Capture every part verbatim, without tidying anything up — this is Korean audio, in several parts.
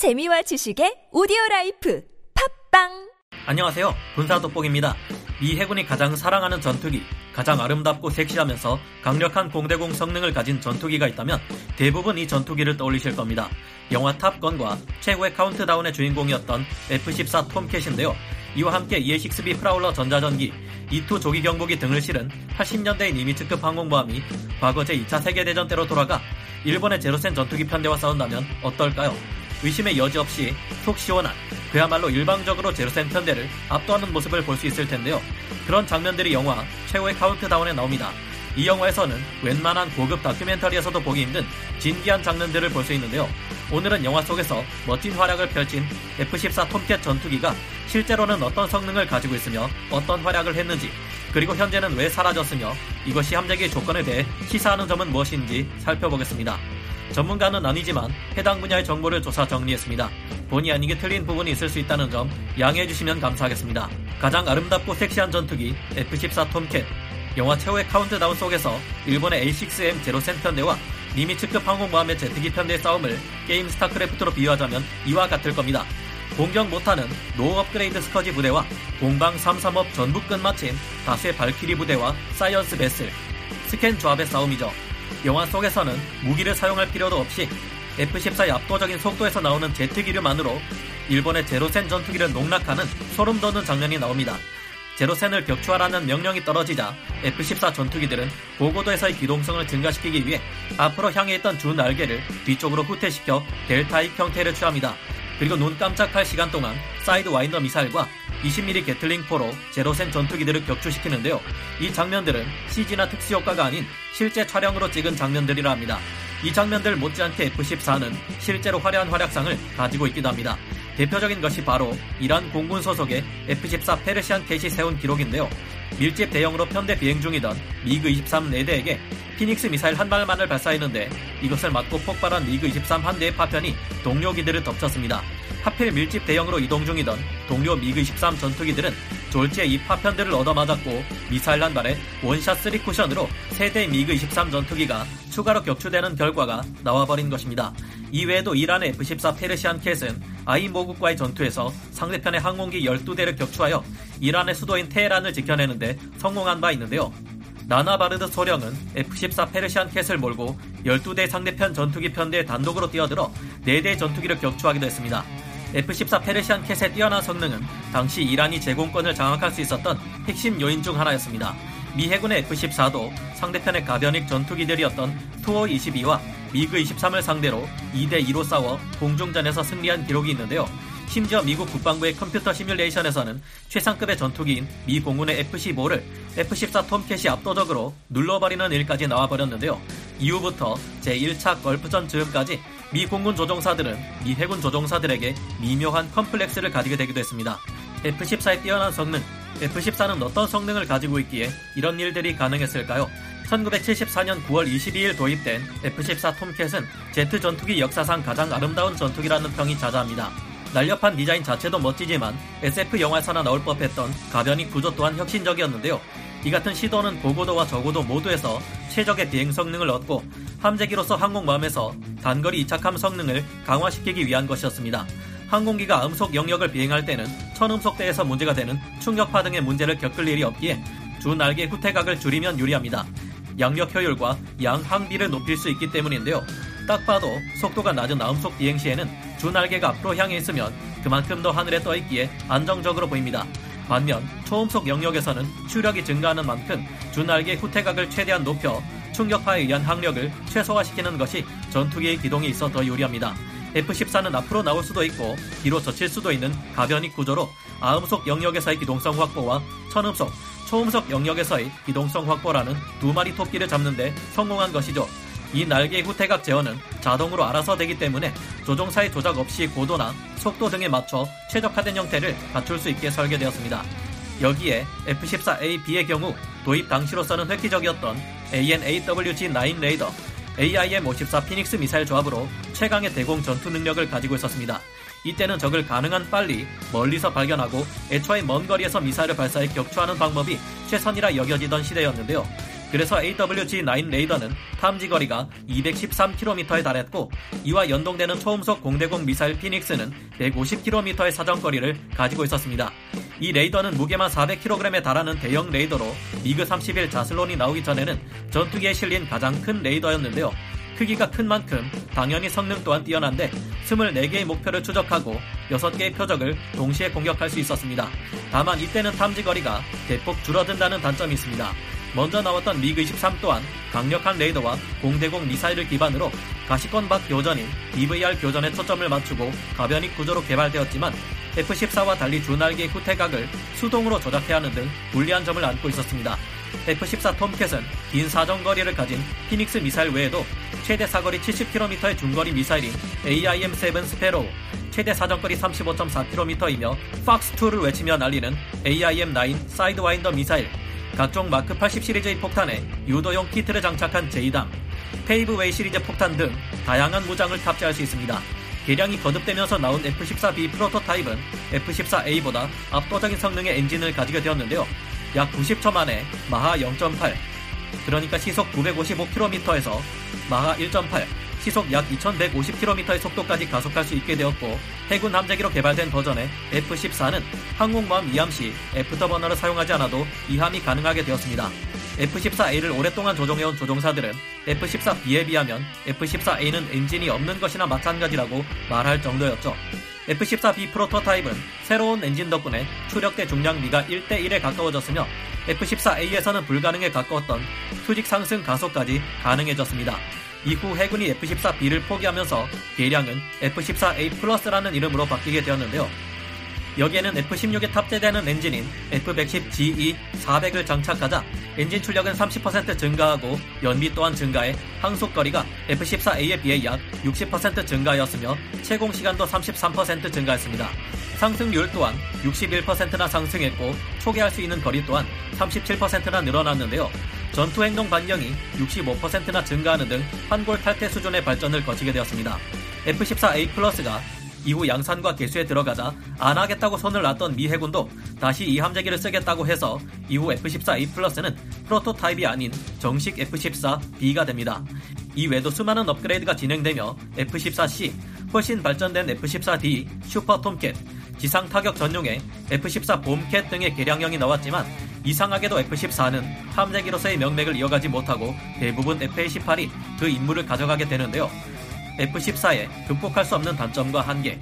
재미와 지식의 오디오라이프 팝빵! 안녕하세요. 군사 돋보기입니다. 미 해군이 가장 사랑하는 전투기, 가장 아름답고 섹시하면서 강력한 공대공 성능을 가진 전투기가 있다면 대부분 이 전투기를 떠올리실 겁니다. 영화 탑건과 최후의 카운트다운의 주인공이었던 에프 십사 톰캣인데요. 이와 함께 이 에이 육 비 프라울러 전자전기, 이 투 조기경보기 등을 실은 팔십 년대의 니미츠급 항공모함이 과거 제이 차 세계대전 때로 돌아가 일본의 제로센 전투기 편대와 싸운다면 어떨까요? 의심의 여지 없이 속 시원한, 그야말로 일방적으로 제로센 편대를 압도하는 모습을 볼 수 있을 텐데요. 그런 장면들이 영화 최후의 카운트다운에 나옵니다. 이 영화에서는 웬만한 고급 다큐멘터리에서도 보기 힘든 진기한 장면들을 볼 수 있는데요. 오늘은 영화 속에서 멋진 활약을 펼친 에프 십사 톰캣 전투기가 실제로는 어떤 성능을 가지고 있으며 어떤 활약을 했는지, 그리고 현재는 왜 사라졌으며 이것이 함재기의 조건에 대해 시사하는 점은 무엇인지 살펴보겠습니다. 전문가는 아니지만 해당 분야의 정보를 조사 정리했습니다. 본의 아니게 틀린 부분이 있을 수 있다는 점 양해해 주시면 감사하겠습니다. 가장 아름답고 섹시한 전투기 에프 십사 톰캣, 영화 최후의 카운트다운 속에서 일본의 에이 육 엠 제로센 편대와 니미츠급 항공모함의 제트기 편대의 싸움을 게임 스타크래프트로 비유하자면 이와 같을 겁니다. 공격 못하는 노 업그레이드 스커지 부대와 공방 삼삼업 전부 끝마친 다수의 발키리 부대와 사이언스 베슬, 스캔 조합의 싸움이죠. 영화 속에서는 무기를 사용할 필요도 없이 에프 십사의 압도적인 속도에서 나오는 제트기류만으로 일본의 제로센 전투기를 농락하는 소름 돋는 장면이 나옵니다. 제로센을 격추하라는 명령이 떨어지자 에프 십사 전투기들은 고고도에서의 기동성을 증가시키기 위해 앞으로 향해있던 주 날개를 뒤쪽으로 후퇴시켜 델타익 형태를 취합니다. 그리고 눈 깜짝할 시간 동안 사이드 와인더 미사일과 이십 밀리미터 게틀링포로 제로센 전투기들을 격추시키는데요. 이 장면들은 씨지나 특수효과가 아닌 실제 촬영으로 찍은 장면들이라 합니다. 이 장면들 못지않게 에프 십사는 실제로 화려한 활약상을 가지고 있기도 합니다. 대표적인 것이 바로 이란 공군 소속의 에프 십사 페르시안 캣이 세운 기록인데요. 밀집 대형으로 편대 비행 중이던 미그 이십삼 네 대에게 피닉스 미사일 한 발만을 발사했는데 이것을 맞고 폭발한 미그 이십삼 한 대의 파편이 동료 기들을 덮쳤습니다. 하필 밀집 대형으로 이동 중이던 동료 미그 이십삼 전투기들은 졸지에 이 파편들을 얻어맞았고 미사일 한 발에 원샷 쓰리 쿠션으로 세 대의 미그 이십삼 전투기가 추가로 격추되는 결과가 나와버린 것입니다. 이외에도 이란의 에프 십사 페르시안 캣은 아이엠 오십구과의 전투에서 상대편의 항공기 열두 대를 격추하여 이란의 수도인 테헤란을 지켜내는데 성공한 바 있는데요. 나나바르드 소령은 에프 십사 페르시안 캣을 몰고 열두 대 상대편 전투기 편대에 단독으로 뛰어들어 네 대의 전투기를 격추하기도 했습니다. 에프 십사 페르시안 캣의 뛰어난 성능은 당시 이란이 제공권을 장악할 수 있었던 핵심 요인 중 하나였습니다. 미 해군의 에프 십사도 상대편의 가변익 전투기들이었던 투오 이십이와 미그 이십삼을 상대로 이 대 이로 싸워 공중전에서 승리한 기록이 있는데요. 심지어 미국 국방부의 컴퓨터 시뮬레이션에서는 최상급의 전투기인 미 공군의 에프 십오를 에프 십사 톰캣이 압도적으로 눌러버리는 일까지 나와버렸는데요. 이후부터 제일 차 걸프전 즈음까지 미 공군 조종사들은 미 해군 조종사들에게 미묘한 컴플렉스를 가지게 되기도 했습니다. 에프 십사의 뛰어난 성능, 에프 십사는 어떤 성능을 가지고 있기에 이런 일들이 가능했을까요? 천구백칠십사년 구월 이십이일 도입된 에프 십사 톰캣은 제트 전투기 역사상 가장 아름다운 전투기라는 평이 자자합니다. 날렵한 디자인 자체도 멋지지만 에스에프 영화에서나 나올 법했던 가변익 구조 또한 혁신적이었는데요. 이 같은 시도는 고고도와 저고도 모두에서 최적의 비행 성능을 얻고 함재기로서 항공모함에서 단거리 이착함 성능을 강화시키기 위한 것이었습니다. 항공기가 음속 영역을 비행할 때는 천음속대에서 문제가 되는 충격파 등의 문제를 겪을 일이 없기에 주 날개 후퇴각을 줄이면 유리합니다. 양력 효율과 양항비를 높일 수 있기 때문인데요. 딱 봐도 속도가 낮은 아음속 비행 시에는 주 날개가 앞으로 향해 있으면 그만큼 더 하늘에 떠 있기에 안정적으로 보입니다. 반면 초음속 영역에서는 추력이 증가하는 만큼 주 날개 후퇴각을 최대한 높여 충격파에 의한 항력을 최소화시키는 것이 전투기의 기동에 있어 더 유리합니다. 에프 십사는 앞으로 나올 수도 있고 뒤로 젖힐 수도 있는 가변익 구조로 아음속 영역에서의 기동성 확보와 천음속, 초음속 영역에서의 기동성 확보라는 두 마리 토끼를 잡는 데 성공한 것이죠. 이 날개의 후퇴각 제어는 자동으로 알아서 되기 때문에 조종사의 조작 없이 고도나 속도 등에 맞춰 최적화된 형태를 갖출 수 있게 설계되었습니다. 여기에 에프 십사 에이비의 경우 도입 당시로서는 획기적이었던 에이엔 에이더블유지 나인 레이더, 에이아이엠 오십사 피닉스 미사일 조합으로 최강의 대공 전투 능력을 가지고 있었습니다. 이때는 적을 가능한 빨리 멀리서 발견하고 애초에 먼 거리에서 미사일을 발사해 격추하는 방법이 최선이라 여겨지던 시대였는데요. 그래서 에이더블유지 나인 레이더는 탐지거리가 이백십삼 킬로미터에 달했고, 이와 연동되는 초음속 공대공 미사일 피닉스는 백오십 킬로미터의 사정거리를 가지고 있었습니다. 이 레이더는 무게만 사백 킬로그램에 달하는 대형 레이더로 미그 삼십일 자슬론이 나오기 전에는 전투기에 실린 가장 큰 레이더였는데요. 크기가 큰 만큼 당연히 성능 또한 뛰어난데 이십사 개의 목표를 추적하고 여섯 개의 표적을 동시에 공격할 수 있었습니다. 다만 이때는 탐지거리가 대폭 줄어든다는 단점이 있습니다. 먼저 나왔던 미그 이십삼 또한 강력한 레이더와 공대공 미사일을 기반으로 가시권 밖 교전인 디브이알 교전에 초점을 맞추고 가변익 구조로 개발되었지만 에프 십사와 달리 두 날개의 후퇴각을 수동으로 조작해야 하는 등 불리한 점을 안고 있었습니다. 에프 십사 톰캣은 긴 사정거리를 가진 피닉스 미사일 외에도 최대 사거리 칠십 킬로미터의 중거리 미사일인 에이아이엠 세븐 스페로우, 최대 사정거리 삼십오 점 사 킬로미터이며 팍스 투를 외치며 날리는 에이아이엠 나인 사이드와인더 미사일, 각종 마크 팔십 시리즈의 폭탄에 유도용 키트를 장착한 제이당, 페이브웨이 시리즈 폭탄 등 다양한 무장을 탑재할 수 있습니다. 개량이 거듭되면서 나온 에프 십사 비 프로토타입은 에프 십사 에이보다 압도적인 성능의 엔진을 가지게 되었는데요. 약 구십 초 만에 마하 영 점 팔, 그러니까 시속 구백오십오 킬로미터에서 마하 일 점 팔, 시속 약 이천백오십 킬로미터의 속도까지 가속할 수 있게 되었고, 해군 함재기로 개발된 버전의 에프 십사는 항공모함 이함 시 애프터버너를 사용하지 않아도 이함이 가능하게 되었습니다. 에프 십사 에이를 오랫동안 조종해온 조종사들은 에프 십사 비에 비하면 에프 십사 에이는 엔진이 없는 것이나 마찬가지라고 말할 정도였죠. 에프 십사 비 프로토타입은 새로운 엔진 덕분에 추력대 중량비가 일 대 일에 가까워졌으며 에프 십사 에이에서는 불가능에 가까웠던 수직 상승 가속까지 가능해졌습니다. 이후 해군이 에프 십사 비를 포기하면서 개량은 에프 십사 에이 플러스라는 이름으로 바뀌게 되었는데요. 여기에는 에프 십육에 탑재되는 엔진인 에프 백십 지이 사백을 장착하자 엔진 출력은 삼십 퍼센트 증가하고 연비 또한 증가해 항속거리가 에프 십사 에이에 비해 약 육십 퍼센트 증가하였으며 채공시간도 삼십삼 퍼센트 증가했습니다. 상승률 또한 육십일 퍼센트나 상승했고 초계할 수 있는 거리 또한 삼십칠 퍼센트나 늘어났는데요. 전투행동 반경이 육십오 퍼센트나 증가하는 등 환골 탈태 수준의 발전을 거치게 되었습니다. 에프 십사 에이 플러스가 이후 양산과 개수에 들어가자 안 하겠다고 손을 놨던 미 해군도 다시 이 함재기를 쓰겠다고 해서 이후 에프 십사 에이 플러스는 프로토타입이 아닌 정식 에프 십사 비가 됩니다. 이외에도 수많은 업그레이드가 진행되며 에프 십사 씨, 훨씬 발전된 에프 십사 디, 슈퍼 톰캣, 지상 타격 전용의 에프 십사 봄캣 등의 개량형이 나왔지만 이상하게도 에프 십사는 함재기로서의 명맥을 이어가지 못하고 대부분 에프 십팔이 그 임무를 가져가게 되는데요. 에프 십사의 극복할 수 없는 단점과 한계.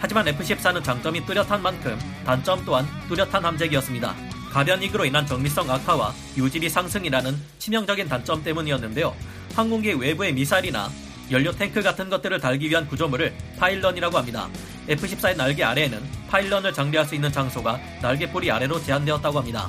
하지만 에프 십사는 장점이 뚜렷한 만큼 단점 또한 뚜렷한 함재기였습니다. 가변익으로 인한 정밀성 악화와 유지비 상승이라는 치명적인 단점 때문이었는데요. 항공기 외부의 미사일이나 연료 탱크 같은 것들을 달기 위한 구조물을 파일런이라고 합니다. 에프 십사의 날개 아래에는 파일런을 장비할 수 있는 장소가 날개뿌리 아래로 제한되었다고 합니다.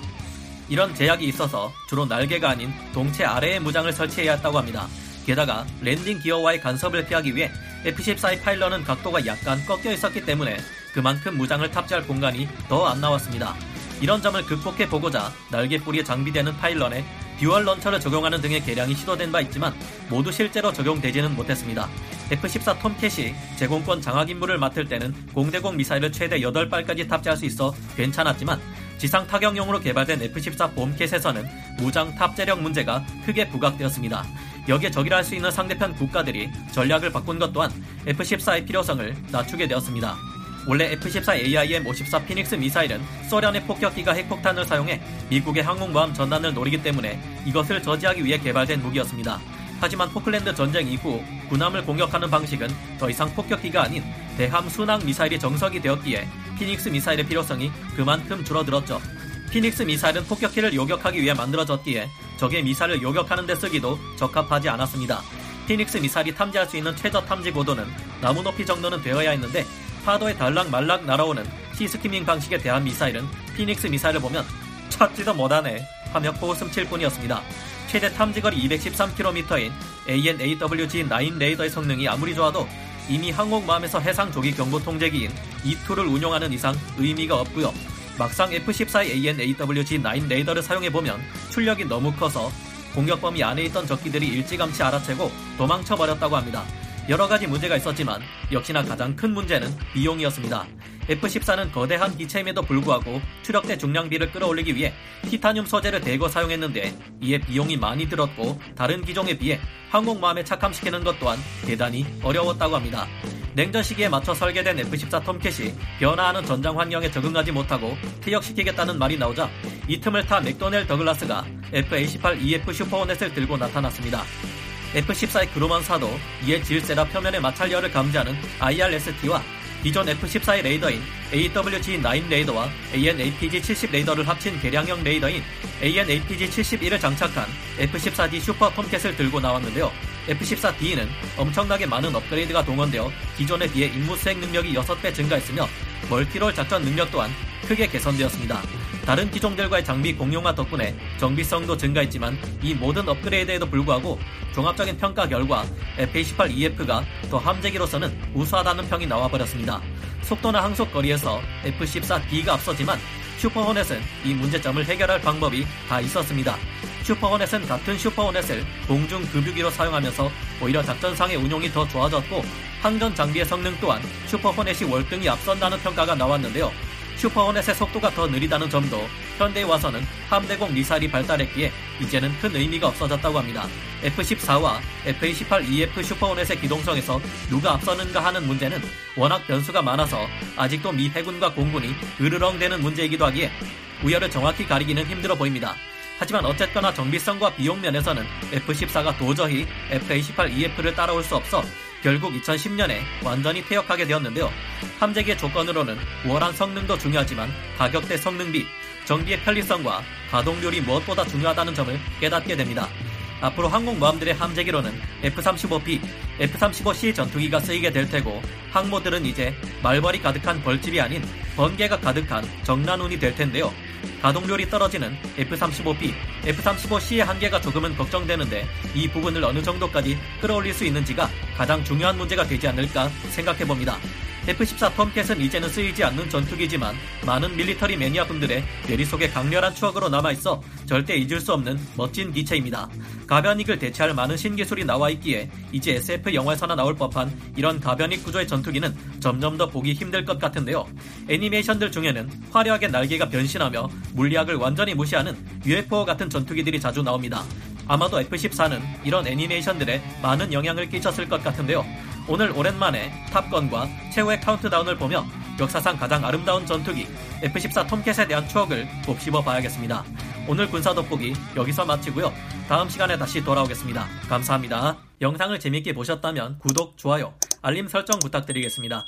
이런 제약이 있어서 주로 날개가 아닌 동체 아래에 무장을 설치해야 했다고 합니다. 게다가 랜딩 기어와의 간섭을 피하기 위해 에프 십사의 파일런은 각도가 약간 꺾여 있었기 때문에 그만큼 무장을 탑재할 공간이 더 안 나왔습니다. 이런 점을 극복해 보고자 날개뿌리에 장비되는 파일런에 듀얼 런처를 적용하는 등의 개량이 시도된 바 있지만 모두 실제로 적용되지는 못했습니다. 에프 십사 톰캣이 제공권 장악 임무를 맡을 때는 공대공 미사일을 최대 여덟 발까지 탑재할 수 있어 괜찮았지만 지상 타격용으로 개발된 에프 십사 봄캣에서는 무장 탑재력 문제가 크게 부각되었습니다. 여기에 적이라 할 수 있는 상대편 국가들이 전략을 바꾼 것 또한 에프 십사의 필요성을 낮추게 되었습니다. 원래 에프 십사 에이아이엠 오십사 피닉스 미사일은 소련의 폭격기가 핵폭탄을 사용해 미국의 항공모함 전단을 노리기 때문에 이것을 저지하기 위해 개발된 무기였습니다. 하지만 포클랜드 전쟁 이후 군함을 공격하는 방식은 더 이상 폭격기가 아닌 대함 순항 미사일이 정석이 되었기에 피닉스 미사일의 필요성이 그만큼 줄어들었죠. 피닉스 미사일은 폭격기를 요격하기 위해 만들어졌기에 적의 미사일을 요격하는 데 쓰기도 적합하지 않았습니다. 피닉스 미사일이 탐지할 수 있는 최저 탐지 고도는 나무 높이 정도는 되어야 했는데 파도에 달락말락 날아오는 시스키밍 방식에 대한 미사일은 피닉스 미사일을 보면 찾지도 못하네 하며 코웃음 칠 뿐이었습니다. 최대 탐지거리 이백십삼 킬로미터인 에이엔 에이더블유지 나인 레이더의 성능이 아무리 좋아도 이미 항공모함에서 해상 조기 경보 통제기인 이 투를 운용하는 이상 의미가 없고요. 막상 에프 십사의 에이엔 에이더블유지 나인 레이더를 사용해보면 출력이 너무 커서 공격 범위 안에 있던 적기들이 일찌감치 알아채고 도망쳐버렸다고 합니다. 여러가지 문제가 있었지만 역시나 가장 큰 문제는 비용이었습니다. 에프 십사는 거대한 기체임에도 불구하고 추력대 중량비를 끌어올리기 위해 티타늄 소재를 대거 사용했는데 이에 비용이 많이 들었고 다른 기종에 비해 항공모함에 착함시키는 것 또한 대단히 어려웠다고 합니다. 냉전 시기에 맞춰 설계된 에프 십사 톰캣이 변화하는 전장 환경에 적응하지 못하고 퇴역시키겠다는 말이 나오자 이 틈을 타 맥도넬 더글라스가 에프 에이십팔 이 에프 슈퍼호넷을 들고 나타났습니다. 에프 십사의 그루먼사도 이에 질세라 표면의 마찰열을 감지하는 아이 알 에스 티와 기존 에프 십사의 레이더인 에이 더블유 지 나인 레이더와 에이 엔 에이 피 지 칠십 레이더를 합친 개량형 레이더인 에이 엔 에이 피 지 칠십일을 장착한 에프 십사 디 슈퍼 톰캣을 들고 나왔는데요. 에프 십사 디는 엄청나게 많은 업그레이드가 동원되어 기존에 비해 임무 수행 능력이 여섯 배 증가했으며 멀티롤 작전 능력 또한 크게 개선되었습니다. 다른 기종들과의 장비 공용화 덕분에 정비성도 증가했지만 이 모든 업그레이드에도 불구하고 종합적인 평가 결과 에프 이십팔 이 에프가 더 함재기로서는 우수하다는 평이 나와버렸습니다. 속도나 항속 거리에서 에프 십사 디가 앞서지만 슈퍼호넷은 이 문제점을 해결할 방법이 다 있었습니다. 슈퍼호넷은 같은 슈퍼호넷을 공중급유기로 사용하면서 오히려 작전상의 운용이 더 좋아졌고 항전 장비의 성능 또한 슈퍼호넷이 월등히 앞선다는 평가가 나왔는데요. 슈퍼호넷의 속도가 더 느리다는 점도 현대에 와서는 함대공 미사일이 발달했기에 이제는 큰 의미가 없어졌다고 합니다. 에프 십사와 에프 이십팔 이 에프 슈퍼호넷의 기동성에서 누가 앞서는가 하는 문제는 워낙 변수가 많아서 아직도 미 해군과 공군이 으르렁대는 문제이기도 하기에 우열을 정확히 가리기는 힘들어 보입니다. 하지만 어쨌거나 정비성과 비용 면에서는 에프 십사가 도저히 에프 이십팔 이 에프를 따라올 수 없어 결국 이천십 년에 완전히 퇴역하게 되었는데요. 함재기의 조건으로는 우월한 성능도 중요하지만 가격 대 성능비, 정비의 편리성과 가동률이 무엇보다 중요하다는 점을 깨닫게 됩니다. 앞으로 항공모함들의 함재기로는 에프 삼십오 비, 에프 삼십오 씨 전투기가 쓰이게 될 테고 항모들은 이제 말벌이 가득한 벌집이 아닌 번개가 가득한 정난운이 될 텐데요. 가동률이 떨어지는 에프 삼십오 비, 에프 삼십오 씨의 한계가 조금은 걱정되는데 이 부분을 어느 정도까지 끌어올릴 수 있는지가 가장 중요한 문제가 되지 않을까 생각해봅니다. 에프 십사 톰캣은 이제는 쓰이지 않는 전투기지만 많은 밀리터리 매니아분들의 내리속에 강렬한 추억으로 남아있어 절대 잊을 수 없는 멋진 기체입니다. 가변익을 대체할 많은 신기술이 나와있기에 이제 에스에프 영화에서나 나올 법한 이런 가변익 구조의 전투기는 점점 더 보기 힘들 것 같은데요. 애니메이션들 중에는 화려하게 날개가 변신하며 물리학을 완전히 무시하는 유 에프 오 같은 전투기들이 자주 나옵니다. 아마도 에프 십사는 이런 애니메이션들에 많은 영향을 끼쳤을 것 같은데요. 오늘 오랜만에 탑건과 최후의 카운트다운을 보며 역사상 가장 아름다운 전투기 에프 십사 톰캣에 대한 추억을 곱씹어 봐야겠습니다. 오늘 군사 돋보기 여기서 마치고요. 다음 시간에 다시 돌아오겠습니다. 감사합니다. 영상을 재밌게 보셨다면 구독, 좋아요, 알림 설정 부탁드리겠습니다.